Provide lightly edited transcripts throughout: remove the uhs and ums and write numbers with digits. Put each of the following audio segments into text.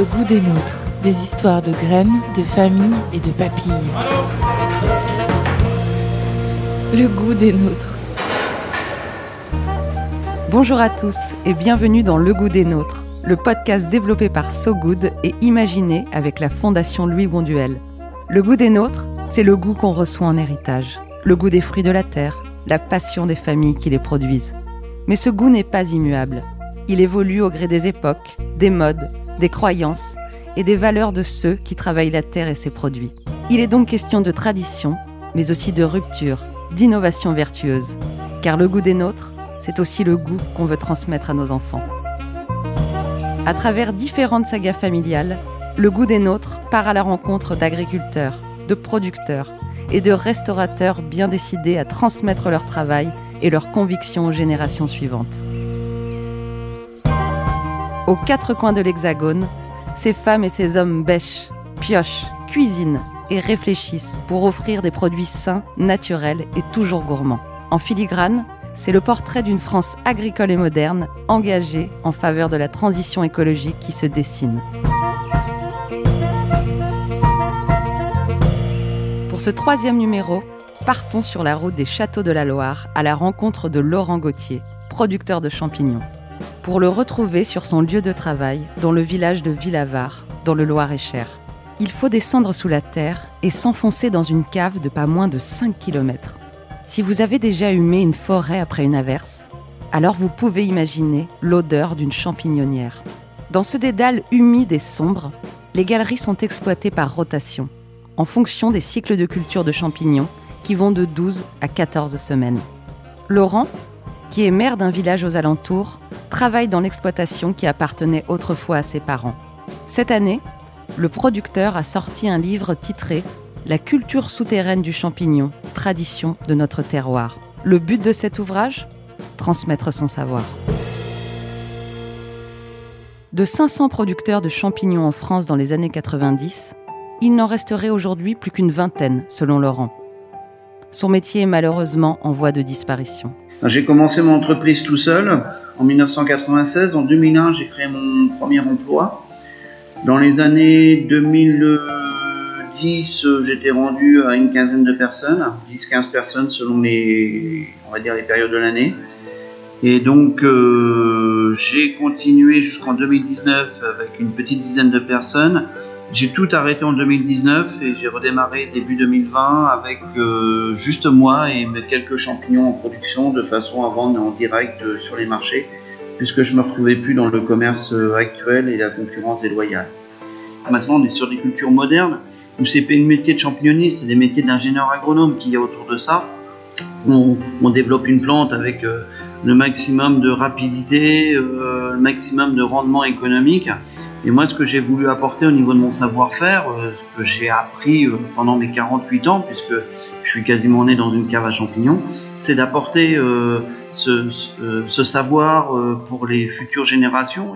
le goût des nôtres. Des histoires de graines, de familles et de papilles. Le goût des nôtres. Bonjour à tous et bienvenue dans Le goût des nôtres, le podcast développé par So Good et imaginé avec la Fondation Louis Bonduel. Le goût des nôtres, c'est le goût qu'on reçoit en héritage, le goût des fruits de la terre, la passion des familles qui les produisent. Mais ce goût n'est pas immuable. Il évolue au gré des époques, des modes, des croyances et des valeurs de ceux qui travaillent la terre et ses produits. Il est donc question de tradition, mais aussi de rupture, d'innovation vertueuse. Car le goût des nôtres, c'est aussi le goût qu'on veut transmettre à nos enfants. À travers différentes sagas familiales, le goût des nôtres part à la rencontre d'agriculteurs, de producteurs et de restaurateurs bien décidés à transmettre leur travail et leurs convictions aux générations suivantes. Aux quatre coins de l'Hexagone, ces femmes et ces hommes bêchent, piochent, cuisinent et réfléchissent pour offrir des produits sains, naturels et toujours gourmands. En filigrane, c'est le portrait d'une France agricole et moderne, engagée en faveur de la transition écologique qui se dessine. Pour ce troisième numéro, partons sur la route des châteaux de la Loire à la rencontre de Laurent Gauthier, producteur de champignons, pour le retrouver sur son lieu de travail dans le village de Villavard, dans le Loir-et-Cher. Il faut descendre sous la terre et s'enfoncer dans une cave de pas moins de 5 km. Si vous avez déjà humé une forêt après une averse, alors vous pouvez imaginer l'odeur d'une champignonnière. Dans ce dédale humide et sombre, les galeries sont exploitées par rotation, en fonction des cycles de culture de champignons qui vont de 12 à 14 semaines. Laurent, qui est maire d'un village aux alentours, travaille dans l'exploitation qui appartenait autrefois à ses parents. Cette année, le producteur a sorti un livre titré « La culture souterraine du champignon ». Tradition de notre terroir. Le but de cet ouvrage ? Transmettre son savoir. De 500 producteurs de champignons en France dans les années 90, il n'en resterait aujourd'hui plus qu'une vingtaine, selon Laurent. Son métier est malheureusement en voie de disparition. J'ai commencé mon entreprise tout seul en 1996. En 2001, j'ai créé mon premier emploi. Dans les années 2000, j'étais rendu à une quinzaine de personnes, 10-15 personnes selon les périodes de l'année. Et donc j'ai continué jusqu'en 2019 avec une petite dizaine de personnes. J'ai tout arrêté en 2019 et j'ai redémarré début 2020 avec juste moi et quelques champignons en production de façon à vendre en direct sur les marchés, puisque je ne me retrouvais plus dans le commerce actuel et la concurrence déloyale. Maintenant on est sur des cultures modernes. Où c'est pas le métier de champignonnier, c'est des métiers d'ingénieur agronome qu'il y a autour de ça. On développe une plante avec le maximum de rapidité, le maximum de rendement économique. Et moi, ce que j'ai voulu apporter au niveau de mon savoir-faire, ce que j'ai appris pendant mes 48 ans, puisque je suis quasiment né dans une cave à champignons, c'est d'apporter ce savoir pour les futures générations.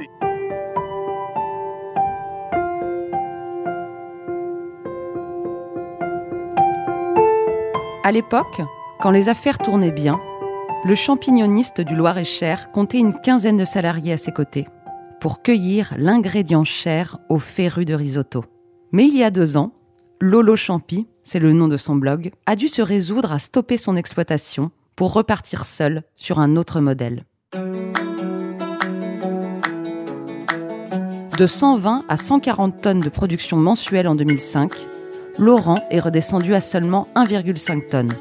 À l'époque, quand les affaires tournaient bien, le champignonniste du Loir-et-Cher comptait une quinzaine de salariés à ses côtés pour cueillir l'ingrédient cher aux férus de risotto. Mais il y a 2 ans, Lolo Champi, c'est le nom de son blog, a dû se résoudre à stopper son exploitation pour repartir seul sur un autre modèle. De 120 à 140 tonnes de production mensuelle en 2005, Laurent est redescendu à seulement 1,5 tonnes,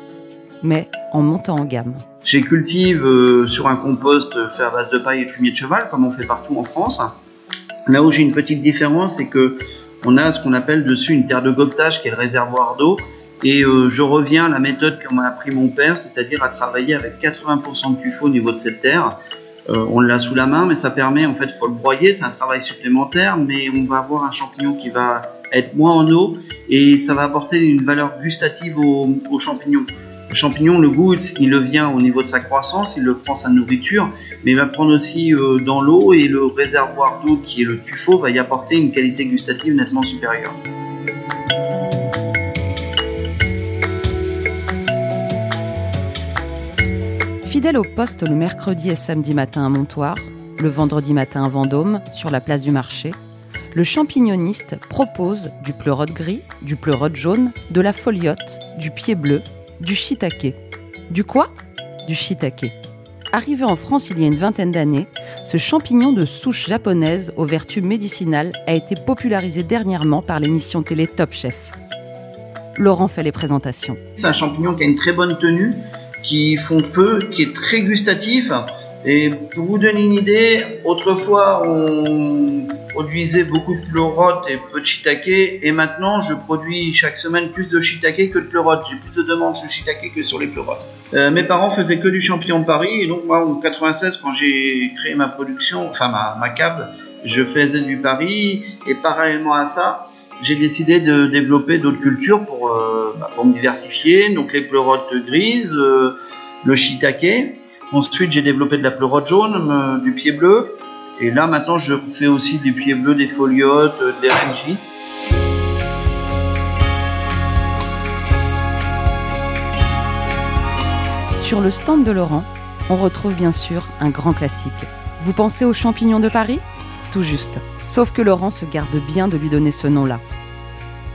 mais en montant en gamme. J'ai cultive sur un compost fait à base de paille et de fumier de cheval, comme on fait partout en France. Là où j'ai une petite différence, c'est qu'on a ce qu'on appelle dessus une terre de gobtage, qui est le réservoir d'eau. Et je reviens à la méthode que m'a appris mon père, c'est-à-dire à travailler avec 80% de tuffeau au niveau de cette terre. On l'a sous la main, mais ça permet, en fait, il faut le broyer, c'est un travail supplémentaire, mais on va avoir un champignon qui va être moins en eau et ça va apporter une valeur gustative aux champignons. Le champignon, le goût, il vient au niveau de sa croissance, il le prend sa nourriture, mais il va prendre aussi dans l'eau et le réservoir d'eau qui est le tuffeau va y apporter une qualité gustative nettement supérieure. Fidèle au poste le mercredi et samedi matin à Montoire, le vendredi matin à Vendôme, sur la place du marché, le champignoniste propose du pleurote gris, du pleurote jaune, de la foliote, du pied bleu, du shiitake. Du quoi ? Du shiitake. Arrivé en France il y a une vingtaine d'années, ce champignon de souche japonaise aux vertus médicinales a été popularisé dernièrement par l'émission télé Top Chef. Laurent fait les présentations. C'est un champignon qui a une très bonne tenue, qui fonde peu, qui est très gustatif. Et pour vous donner une idée, autrefois on produisait beaucoup de pleurote et peu de shiitake, et maintenant je produis chaque semaine plus de shiitake que de pleurote. J'ai plus de demandes sur shiitake que sur les pleurotes. Mes parents faisaient que du champignon de Paris, et donc moi en 96, quand j'ai créé ma production, enfin ma cave, je faisais du Paris, et parallèlement à ça, j'ai décidé de développer d'autres cultures pour me diversifier, donc les pleurotes grises, le shiitake. Ensuite, j'ai développé de la pleurote jaune, du pied bleu. Et là, maintenant, je fais aussi des pieds bleus, des foliotes, des renji. Sur le stand de Laurent, on retrouve bien sûr un grand classique. Vous pensez aux champignons de Paris ? Tout juste. Sauf que Laurent se garde bien de lui donner ce nom-là.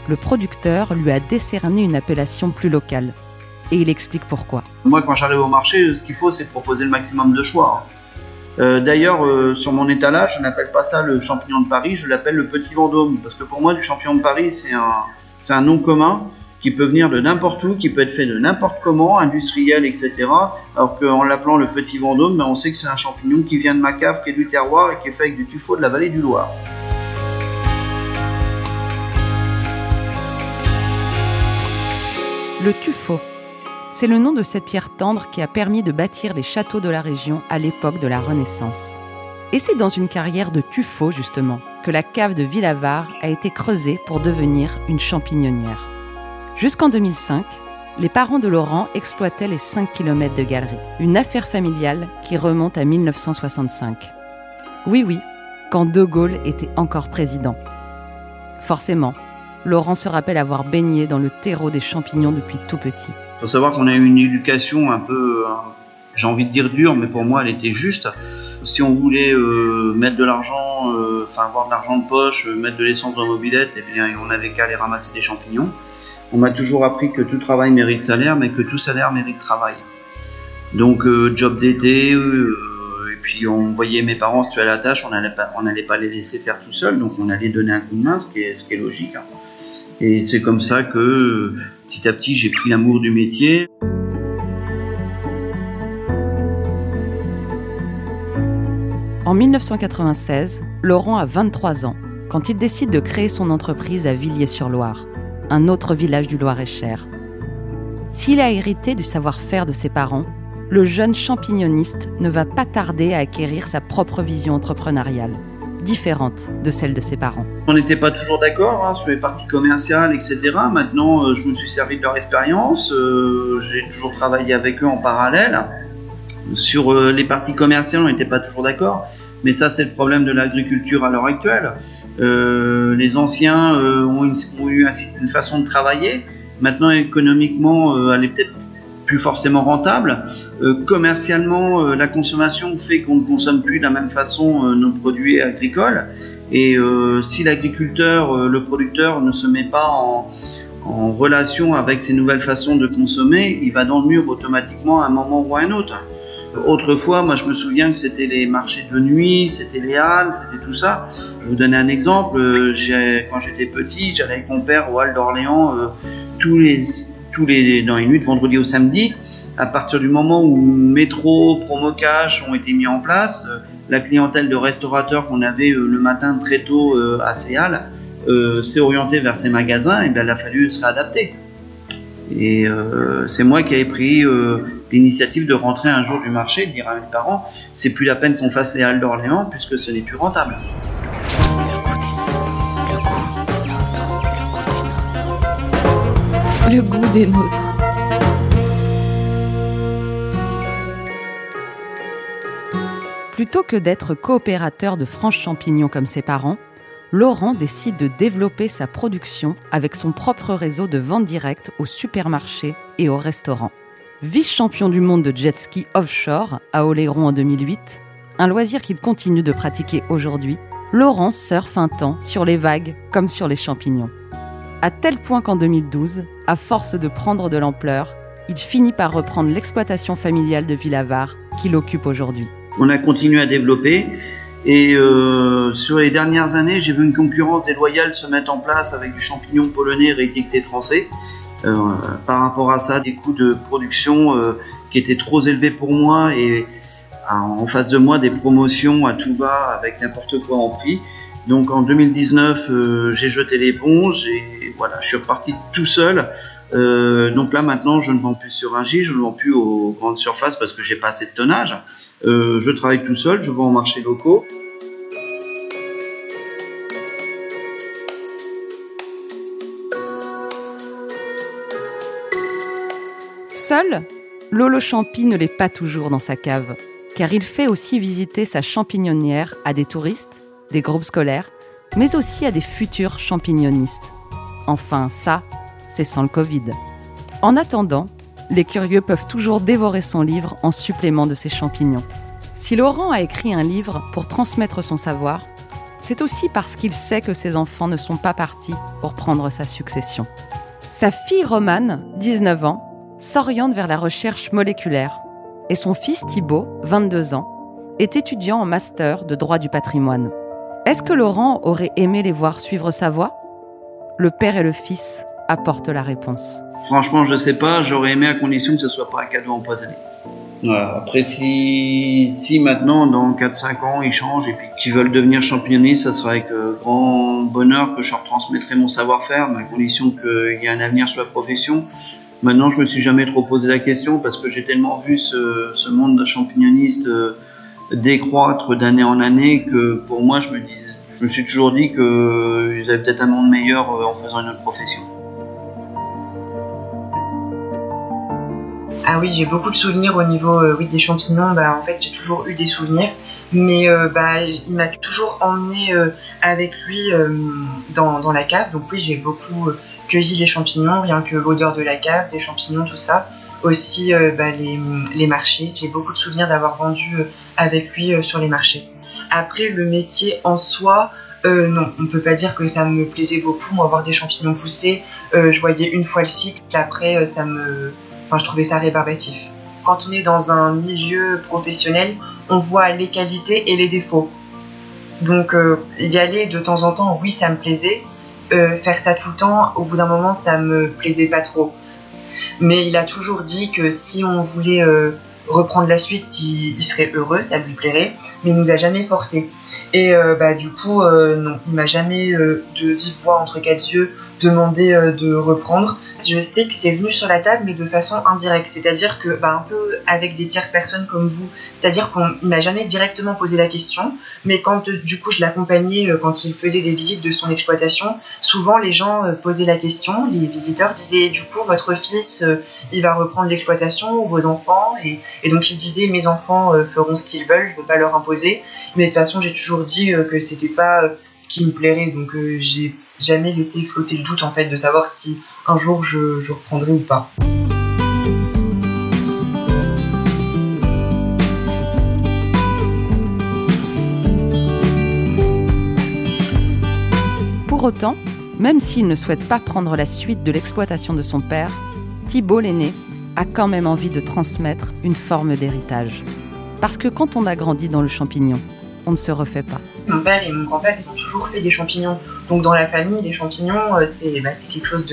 Le producteur lui a décerné une appellation plus locale. Et il explique pourquoi. Moi, quand j'arrive au marché, ce qu'il faut, c'est proposer le maximum de choix. D'ailleurs, sur mon étalage, je n'appelle pas ça le champignon de Paris, je l'appelle le petit Vendôme. Parce que pour moi, du champignon de Paris, c'est un nom commun qui peut venir de n'importe où, qui peut être fait de n'importe comment, industriel, etc. Alors qu'en l'appelant le petit Vendôme, on sait que c'est un champignon qui vient de ma cave, qui est du terroir et qui est fait avec du tuffeau de la vallée du Loir. Le tuffeau. C'est le nom de cette pierre tendre qui a permis de bâtir les châteaux de la région à l'époque de la Renaissance. Et c'est dans une carrière de tuffeau, justement, que la cave de Villavard a été creusée pour devenir une champignonnière. Jusqu'en 2005, les parents de Laurent exploitaient les 5 km de galerie, une affaire familiale qui remonte à 1965. Oui, quand De Gaulle était encore président. Forcément, Laurent se rappelle avoir baigné dans le terreau des champignons depuis tout petit. Il faut savoir qu'on a eu une éducation un peu, j'ai envie de dire dure, mais pour moi elle était juste. Si on voulait mettre de l'argent, avoir de l'argent de poche, mettre de l'essence dans nos mobilettes, eh bien, on n'avait qu'à aller ramasser des champignons. On m'a toujours appris que tout travail mérite salaire, mais que tout salaire mérite travail. Donc job d'été, et puis on voyait mes parents se tuer à la tâche, on n'allait pas les laisser faire tout seuls, donc on allait donner un coup de main, ce qui est logique. Hein. Et c'est comme ça que petit à petit, j'ai pris l'amour du métier. En 1996, Laurent a 23 ans quand il décide de créer son entreprise à Villiers-sur-Loire, un autre village du Loir-et-Cher. S'il a hérité du savoir-faire de ses parents, le jeune champignoniste ne va pas tarder à acquérir sa propre vision entrepreneuriale, différente de celle de ses parents. On n'était pas toujours d'accord sur les parties commerciales, etc. Maintenant, je me suis servi de leur expérience. J'ai toujours travaillé avec eux en parallèle. Sur les parties commerciales, on n'était pas toujours d'accord. Mais ça, c'est le problème de l'agriculture à l'heure actuelle. Les anciens ont eu une façon de travailler. Maintenant, économiquement, elle est peut-être plus forcément rentable. Commercialement, la consommation fait qu'on ne consomme plus de la même façon nos produits agricoles. Et si l'agriculteur, le producteur ne se met pas en relation avec ces nouvelles façons de consommer, il va dans le mur automatiquement à un moment ou à un autre. Autrefois, moi je me souviens que c'était les marchés de nuit, c'était les halles, c'était tout ça. Je vous donner un exemple, quand j'étais petit, j'allais avec mon père aux Halles d'Orléans dans les nuits de vendredi au samedi. À partir du moment où métro, promo cash ont été mis en place, la clientèle de restaurateurs qu'on avait le matin très tôt à ces halles s'est orientée vers ces magasins, et bien il a fallu se réadapter. Et c'est moi qui avais pris l'initiative de rentrer un jour du marché et de dire à mes parents, c'est plus la peine qu'on fasse les Halles d'Orléans puisque ce n'est plus rentable. Le goût des nôtres. Plutôt que d'être coopérateur de France Champignons comme ses parents, Laurent décide de développer sa production avec son propre réseau de vente directe aux supermarchés et aux restaurants. Vice-champion du monde de jet ski offshore à Oléron en 2008, un loisir qu'il continue de pratiquer aujourd'hui Laurent surfe un temps sur les vagues comme sur les champignons. À tel point qu'en 2012, à force de prendre de l'ampleur, il finit par reprendre l'exploitation familiale de Villavard qu'il occupe aujourd'hui. On a continué à développer et sur les dernières années, j'ai vu une concurrence déloyale se mettre en place avec du champignon polonais réétiqueté français. Par rapport à ça, des coûts de production qui étaient trop élevés pour moi et en face de moi des promotions à tout va avec n'importe quoi en prix. Donc en 2019, j'ai jeté l'éponge et voilà, je suis reparti tout seul. Donc là maintenant, je ne vends plus sur un J, je ne vends plus aux grandes surfaces parce que j'ai pas assez de tonnage. Je travaille tout seul, je vends aux marchés locaux. Seul, Lolo Champi ne l'est pas toujours dans sa cave, car il fait aussi visiter sa champignonnière à des touristes, des groupes scolaires, mais aussi à des futurs champignonistes. Enfin, ça, c'est sans le Covid. En attendant, les curieux peuvent toujours dévorer son livre en supplément de ses champignons. Si Laurent a écrit un livre pour transmettre son savoir, c'est aussi parce qu'il sait que ses enfants ne sont pas partis pour prendre sa succession. Sa fille Romane, 19 ans, s'oriente vers la recherche moléculaire et son fils Thibaut, 22 ans, est étudiant en master de droit du patrimoine. Est-ce que Laurent aurait aimé les voir suivre sa voie ? Le père et le fils apportent la réponse. Franchement, je ne sais pas, j'aurais aimé à condition que ce ne soit pas un cadeau empoisonné. Après, si maintenant, dans 4-5 ans, ils changent et puis qu'ils veulent devenir champignonnistes, ça sera avec grand bonheur que je leur transmettrai mon savoir-faire, à condition qu'il y ait un avenir sur la profession. Maintenant, je me suis jamais trop posé la question parce que j'ai tellement vu ce monde de champignonnistes décroître d'année en année que pour moi, je me suis toujours dit qu'ils avaient peut-être un monde meilleur en faisant une autre profession. Ah oui, j'ai beaucoup de souvenirs au niveau des champignons. En fait, j'ai toujours eu des souvenirs, mais il m'a toujours emmené avec lui dans la cave. Donc oui, j'ai beaucoup cueilli les champignons, rien que l'odeur de la cave, des champignons, tout ça. Aussi les marchés, j'ai beaucoup de souvenirs d'avoir vendu avec lui sur les marchés. Après, le métier en soi, non, on ne peut pas dire que ça me plaisait beaucoup. Moi, voir des champignons pousser, je voyais une fois le cycle, après je trouvais ça rébarbatif. Quand on est dans un milieu professionnel, on voit les qualités et les défauts. Donc y aller de temps en temps, oui, ça me plaisait. Faire ça tout le temps, au bout d'un moment, ça me plaisait pas trop. Mais il a toujours dit que si on voulait reprendre la suite, il serait heureux, ça lui plairait, mais il nous a jamais forcé. Et du coup, non, il m'a jamais de vive voix entre quatre yeux demandé de reprendre. Je sais que c'est venu sur la table, mais de façon indirecte, c'est-à-dire que un peu avec des tierces personnes comme vous, c'est-à-dire qu'il m'a jamais directement posé la question, mais quand du coup je l'accompagnais quand il faisait des visites de son exploitation, souvent les gens posaient la question, les visiteurs disaient du coup votre fils il va reprendre l'exploitation ou vos enfants, et donc il disait mes enfants feront ce qu'ils veulent, je veux pas leur imposer, mais de toute façon j'ai toujours dit que c'était pas ce qui me plairait, donc j'ai jamais laissé flotter le doute en fait de savoir si un jour je reprendrai ou pas. Pour autant, même s'il ne souhaite pas prendre la suite de l'exploitation de son père, Thibaut l'aîné a quand même envie de transmettre une forme d'héritage. Parce que quand on a grandi dans le champignon, on ne se refait pas. Mon père et mon grand-père, ils ont toujours fait des champignons. Donc dans la famille, les champignons, c'est quelque chose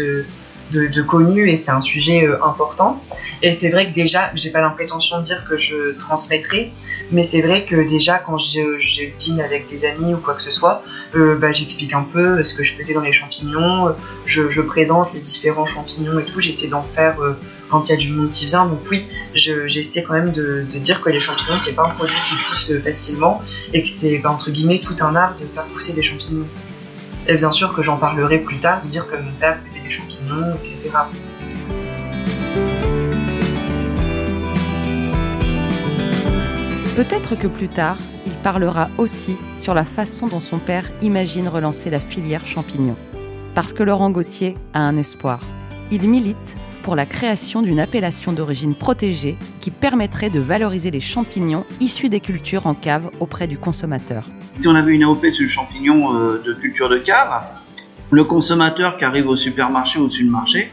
de connu et c'est un sujet important. Et c'est vrai que déjà, j'ai pas la prétention de dire que je transmettrai, mais c'est vrai que déjà, quand je dîne avec des amis ou quoi que ce soit, j'explique un peu ce que je faisais dans les champignons, je présente les différents champignons et tout, j'essaie d'en faire quand il y a du monde qui vient. Donc oui, j'essaie quand même de dire que les champignons, c'est pas un produit qui pousse facilement et que c'est, entre guillemets, tout un art de faire pousser des champignons. Et bien sûr que j'en parlerai plus tard, de dire que mon père faisait des champignons, etc. Peut-être que plus tard, il parlera aussi sur la façon dont son père imagine relancer la filière champignons. Parce que Laurent Gauthier a un espoir. Il milite pour la création d'une appellation d'origine protégée qui permettrait de valoriser les champignons issus des cultures en cave auprès du consommateur. si on avait une AOP sur le champignon de culture de cave, le consommateur qui arrive au supermarché ou sur le marché,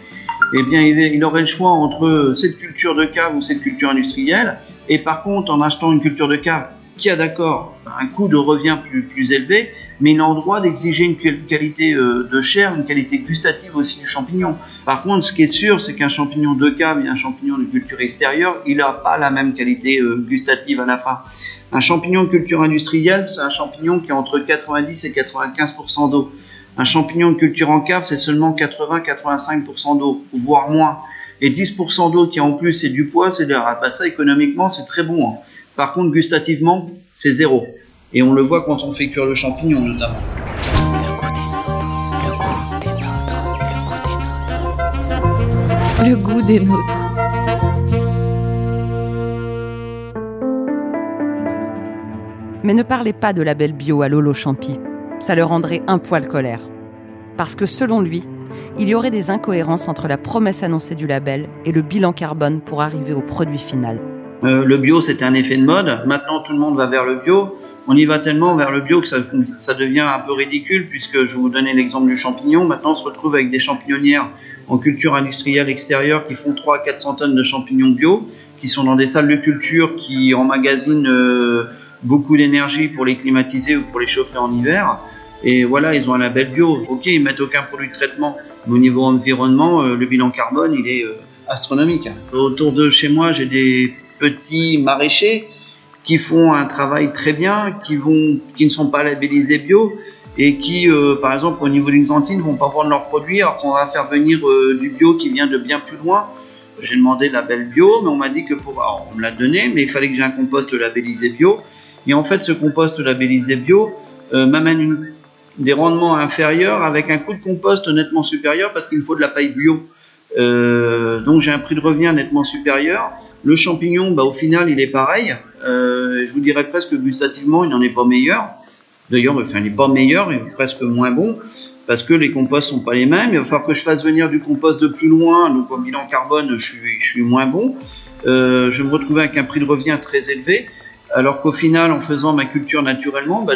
eh bien, il aurait le choix entre cette culture de cave ou cette culture industrielle. Et par contre, en achetant une culture de cave qui a d'accord un coût de revient plus élevé, mais il a le droit d'exiger une qualité de chair, une qualité gustative aussi du champignon. Par contre, ce qui est sûr, c'est qu'un champignon de cave et un champignon de culture extérieure, il n'a pas la même qualité gustative à la fin. Un champignon de culture industrielle, c'est un champignon qui a entre 90 et 95% d'eau. Un champignon de culture en cave, c'est seulement 80-85% d'eau, voire moins. Et 10% d'eau qui en plus c'est du poids, c'est de la rapace. Ça, économiquement, c'est très bon. Hein. Par contre, gustativement, c'est zéro. Et on le voit quand on fait cuire le champignon, notamment. Le goût des nôtres. Mais ne parlez pas de label bio à Lolo Champi. Ça le rendrait un poil colère. Parce que selon lui, il y aurait des incohérences entre la promesse annoncée du label et le bilan carbone pour arriver au produit final. Le bio, c'était un effet de mode. Maintenant, tout le monde va vers le bio. On y va tellement vers le bio que ça devient un peu ridicule, puisque je vais vous donner l'exemple du champignon. Maintenant, on se retrouve avec des champignonnières en culture industrielle extérieure qui font 300 à 400 tonnes de champignons bio, qui sont dans des salles de culture qui emmagasinent beaucoup d'énergie pour les climatiser ou pour les chauffer en hiver. Et voilà, ils ont un label bio. Ok, ils mettent aucun produit de traitement. Mais au niveau environnement, le bilan carbone, il est astronomique. Autour de chez moi, j'ai des petits maraîchers qui font un travail très bien, qui ne sont pas labellisés bio et qui, par exemple, au niveau d'une cantine, ne vont pas vendre leurs produits alors qu'on va faire venir du bio qui vient de bien plus loin. J'ai demandé le label bio, mais on m'a dit que alors, on me l'a donné, mais il fallait que j'ai un compost labellisé bio. Et en fait, ce compost labellisé bio m'amène des rendements inférieurs avec un coût de compost nettement supérieur parce qu'il me faut de la paille bio. Donc j'ai un prix de revient nettement supérieur. Le champignon, au final, il est pareil. Je vous dirais presque gustativement, il n'en est pas meilleur. D'ailleurs, il n'est pas meilleur, il est presque moins bon parce que les composts ne sont pas les mêmes. Il va falloir que je fasse venir du compost de plus loin. Donc en bilan carbone, je suis moins bon. Je vais me retrouver avec un prix de revient très élevé. Alors qu'au final, en faisant ma culture naturellement,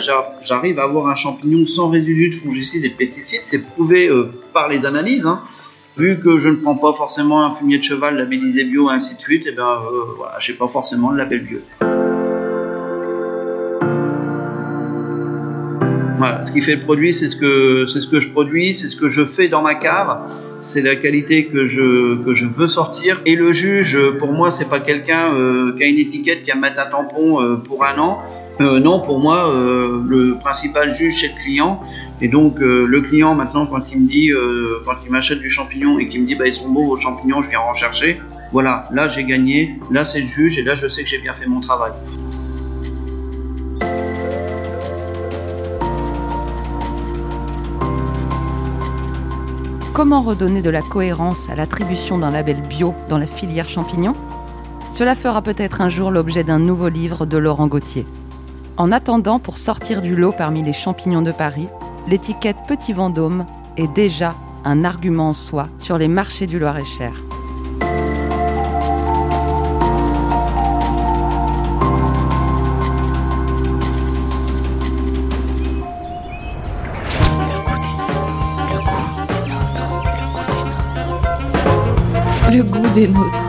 j'arrive à avoir un champignon sans résidus de fongicides et de pesticides. C'est prouvé par les analyses. Hein. Vu que je ne prends pas forcément un fumier de cheval labellisé bio et ainsi de suite, je n'ai pas forcément le label bio. Voilà, ce qui fait le produit, c'est ce que je produis, c'est ce que je fais dans ma cave. C'est la qualité que je veux sortir. Et le juge, pour moi, c'est pas quelqu'un qui a une étiquette, qui a mettre un tampon pour un an. Non, pour moi, le principal juge, c'est le client. Et donc, le client, maintenant, quand il me dit, quand il m'achète du champignon et qu'il me dit, ils sont beaux vos champignons, je viens en chercher. Voilà, là, j'ai gagné. Là, c'est le juge. Et là, je sais que j'ai bien fait mon travail. Comment redonner de la cohérence à l'attribution d'un label bio dans la filière champignons ? Cela fera peut-être un jour l'objet d'un nouveau livre de Laurent Gauthier. En attendant, pour sortir du lot parmi les champignons de Paris, l'étiquette Petit Vendôme est déjà un argument en soi sur les marchés du Loir-et-Cher. Le goût des nôtres.